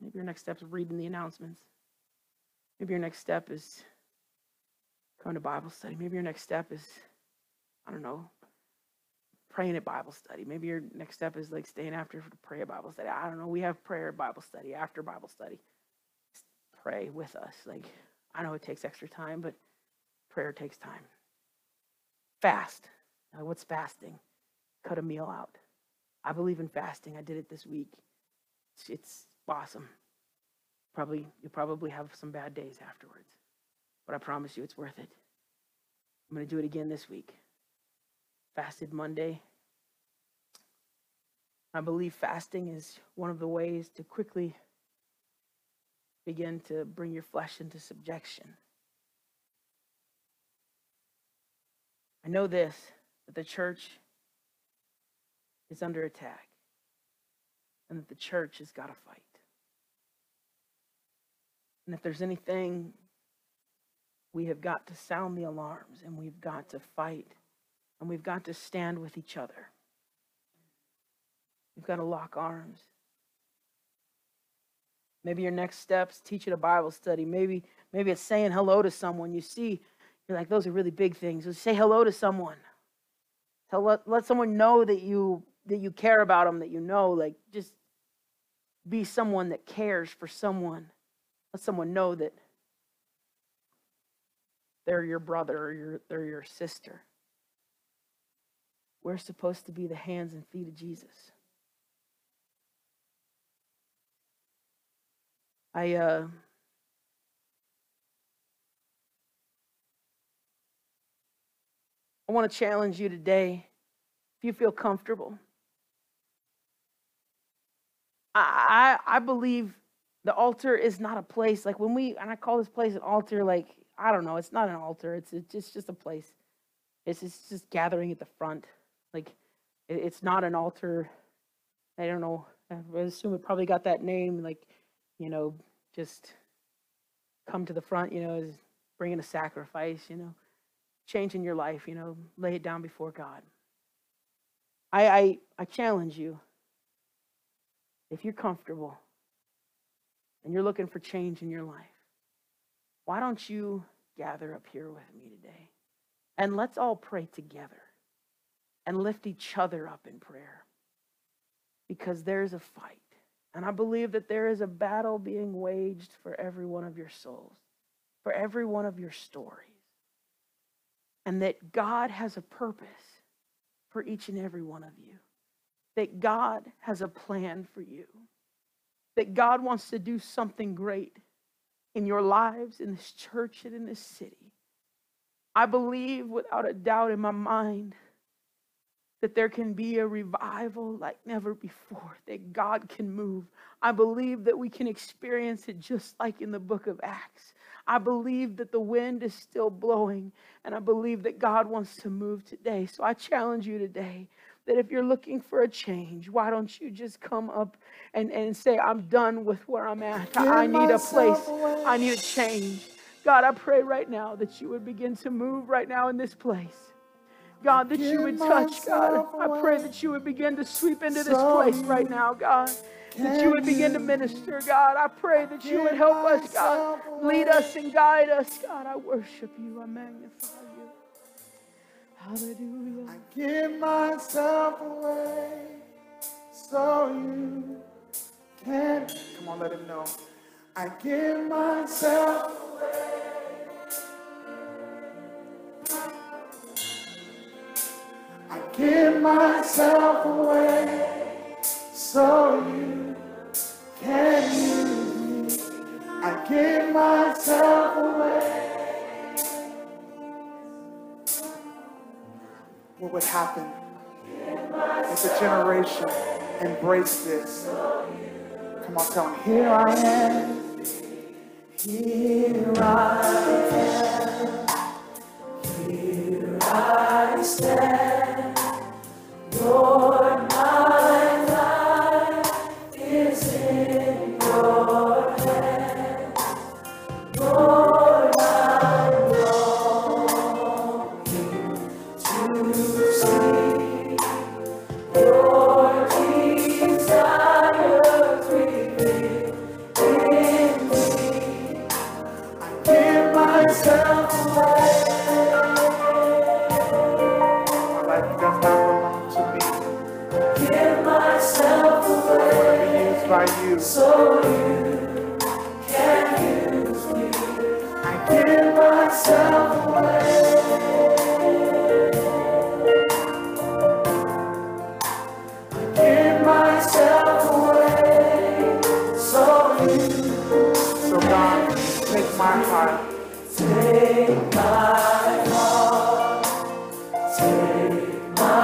maybe your next step is reading the announcements. Maybe your next step is going to Bible study. Maybe your next step is, I don't know, praying at Bible study. Maybe your next step is like staying after to pray at Bible study. I don't know. We have prayer, Bible study, after Bible study. Just pray with us. Like, I know it takes extra time, but prayer takes time. Fast. Now, what's fasting? Cut a meal out. I believe in fasting. I did it this week. It's, it's awesome. Probably, you'll probably have some bad days afterwards, but I promise you it's worth it. I'm going to do it again this week. Fasted Monday. I believe fasting is one of the ways to quickly begin to bring your flesh into subjection. I know this, that the church is under attack and that the church has got to fight. And if there's anything, we have got to sound the alarms, and we've got to fight, and we've got to stand with each other. We've got to lock arms. Maybe your next step's teaching a Bible study. Maybe, maybe it's saying hello to someone you see. You're like, those are really big things. So say hello to someone. Tell, let, let someone know that you, that you care about them, that you know. Like, just be someone that cares for someone. Let someone know that they're your brother or your, they're your sister. We're supposed to be the hands and feet of Jesus. I, uh... I want to challenge you today, if you feel comfortable. I, I I believe the altar is not a place, like when we, and I call this place an altar, like, I don't know, it's not an altar, it's, it's just a place. It's just, it's just gathering at the front. Like, it, it's not an altar. I don't know. I assume it probably got that name. Like, you know, just come to the front, you know, is bringing a sacrifice, you know, changing your life, you know, lay it down before God. I, I, I challenge you, if you're comfortable and you're looking for change in your life, why don't you gather up here with me today? And let's all pray together and lift each other up in prayer, because there's a fight. And I believe that there is a battle being waged for every one of your souls, for every one of your stories. And that God has a purpose for each and every one of you. That God has a plan for you. That God wants to do something great in your lives, in this church, and in this city. I believe without a doubt in my mind that there can be a revival like never before, that God can move. I believe that we can experience it just like in the book of Acts. I believe that the wind is still blowing, and I believe that God wants to move today. So I challenge you today that if you're looking for a change, why don't you just come up and, and say, I'm done with where I'm at. I, I need a place. I need a change. God, I pray right now that you would begin to move right now in this place. God, that you would touch, God. I pray that you would begin to sweep into this place right now, God. That you would begin to minister, God. I pray that you would help us, God. Lead us and guide us, God. I worship you. I magnify you. Hallelujah. I give myself away so you can. Come on, let him know. I give myself away. I give myself away so you can use me. I give myself away. What would happen if a generation embraced this? Come on, tell me. Here I am. Here I am. Here I stand. Lord, my life is in your hands. Lord, I long to see your desires revealed in me. I give myself away. By you. So you can use me. I give myself away. I give myself away. So you. So God, take my heart. Take my heart. Take my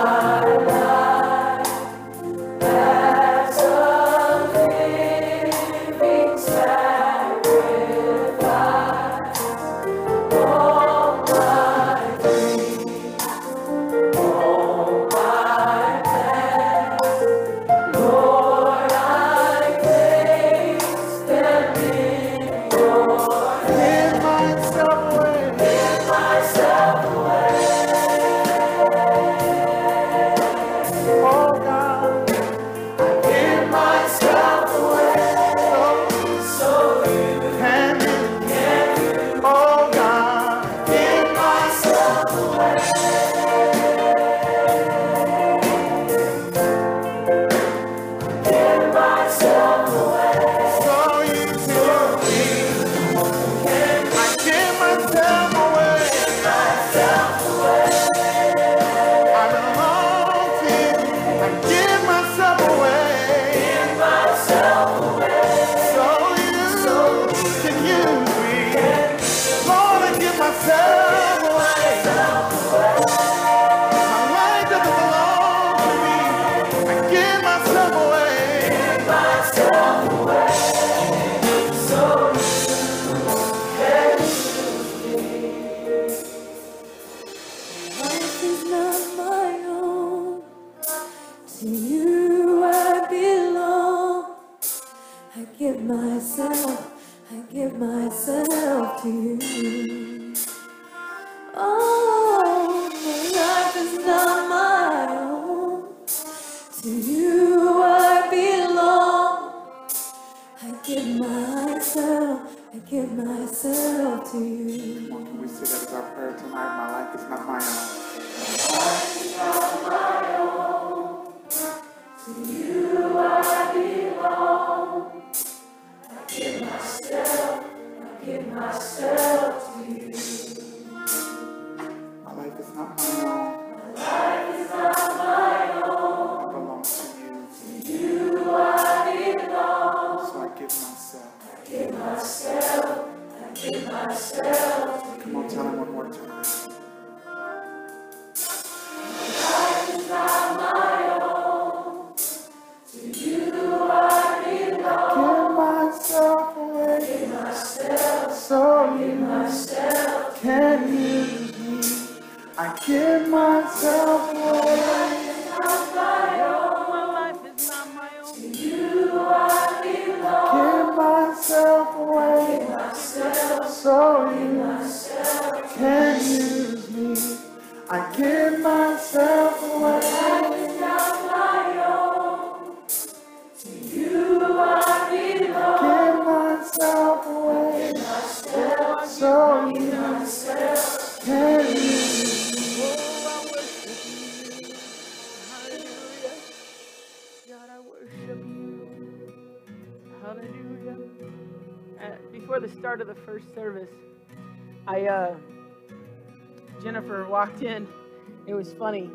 life. I I give myself, I give myself to you. Oh, my life is not my own. To you I belong. I give myself, I give myself to you. Well, can we say that as our prayer tonight? My life is not my own. My life is not my own. To you I belong. I give myself, I give myself to you. My life is not my own. My life is not my own. I belong to you. To you I belong. So I give myself. I give myself, I give myself to you. Come on, tell him one more time. My life is not my own. To you I belong. I give myself away. I give myself, so you myself can use me. I give myself away. My life is not my own. My life is not my own. To you I belong. Myself away, give myself, so you myself can use me. I give myself away. My life is not my own. To you I belong. Give myself away, give myself, so you myself can use me. Oh, I worship you. Hallelujah. God, I worship you. Hallelujah. Before the start of the first service, I uh, Jennifer walked in. It was funny,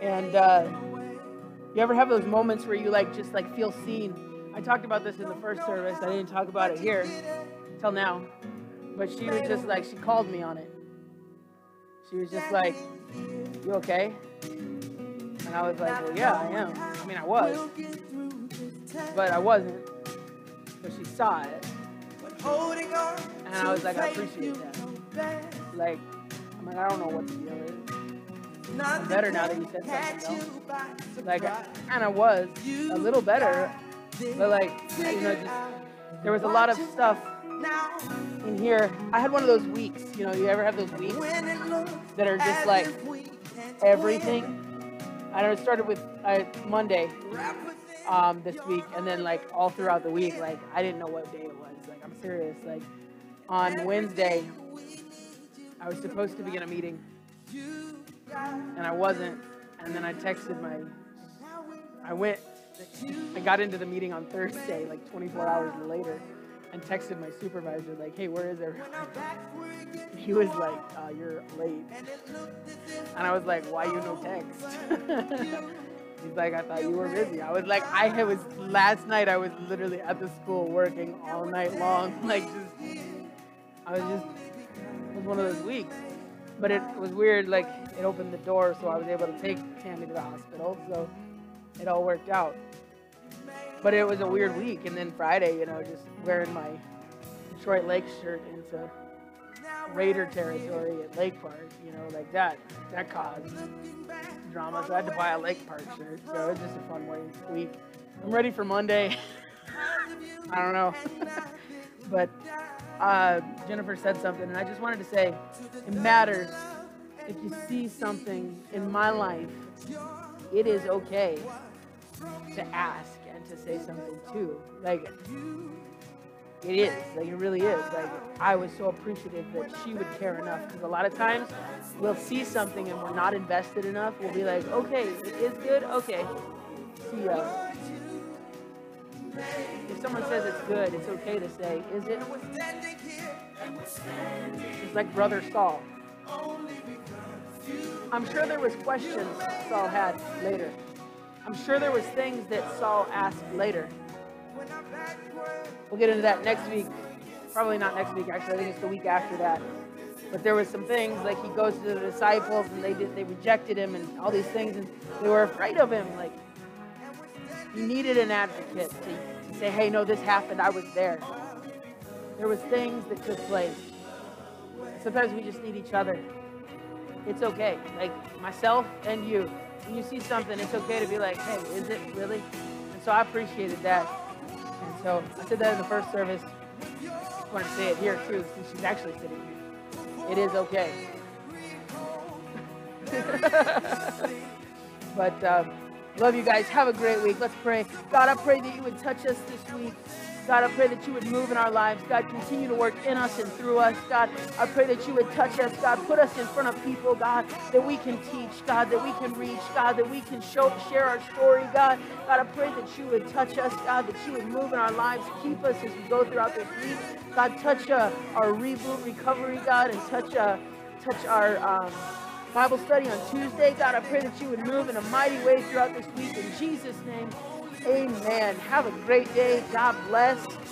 and uh, you ever have those moments where you like just like feel seen? I talked about this in the first service. I didn't talk about it here till now, but she was just like, she called me on it. She was just like, "You okay?" And I was like, "Well, yeah, I am." I mean, I was, but I wasn't. But she saw it. Holding on, and I was like, I appreciate that. Like, I'm like, I don't know what the deal is. I'm better now that you said something, though. Like, and I was a little better, but like, you know, just, there was a lot of stuff in here. I had one of those weeks, you know, you ever have those weeks that are just like everything? I know it started with uh, Monday um, this week, and then like all throughout the week, like I didn't know what day it was. Like, I'm serious. Like, on Wednesday, I was supposed to be in a meeting, and I wasn't. And then I texted my, I went, I got into the meeting on Thursday, like twenty-four hours later, and texted my supervisor, like, "Hey, where is everyone?" He was like, uh, "You're late." And I was like, "Why you no text?" He's like, "I thought you were busy." I was like, I was, last night I was literally at the school working all night long. Like, just, I was just, it was one of those weeks. But it was weird, like, it opened the door, so I was able to take Sandy to the hospital. So it all worked out. But it was a weird week. And then Friday, you know, just wearing my Detroit Lakes shirt into Raider territory at Lake Park, you know, like that, that caused drama, so I had to buy a Lake Park shirt, so it was just a fun week. I'm ready for Monday. I don't know. But uh, Jennifer said something, and I just wanted to say, it matters if you see something in my life, it is okay to ask and to say something too. Like, it is, like it really is. Like, I was so appreciative that she would care enough, because a lot of times we'll see something and we're not invested enough. We'll be like, okay, it is good, okay, see ya. If someone says it's good, it's okay to say, is it? It's like Brother Saul. I'm sure there was questions Saul had later. I'm sure there was things that Saul asked later. We'll get into that next week. Probably not next week, actually. I think it's the week after that. But there was some things, like he goes to the disciples, and they did, they rejected him and all these things, and they were afraid of him. Like, he needed an advocate to, to say, hey, no, this happened. I was there. There was things that took place. Sometimes we just need each other. It's okay. Like, myself and you. When you see something, it's okay to be like, hey, is it really? And so I appreciated that. So So I said that in the first service. I wanted to say it here too, since she's actually sitting here. It is okay. But um, love you guys. Have a great week. Let's pray. God, I pray that you would touch us this week. God, I pray that you would move in our lives. God, continue to work in us and through us. God, I pray that you would touch us. God, put us in front of people, God, that we can teach. God, that we can reach. God, that we can show, share our story, God. God, I pray that you would touch us. God, that you would move in our lives. Keep us as we go throughout this week. God, touch uh, our reboot recovery, God, and touch, uh, touch our um, Bible study on Tuesday. God, I pray that you would move in a mighty way throughout this week. In Jesus' name. Amen. Have a great day. God bless.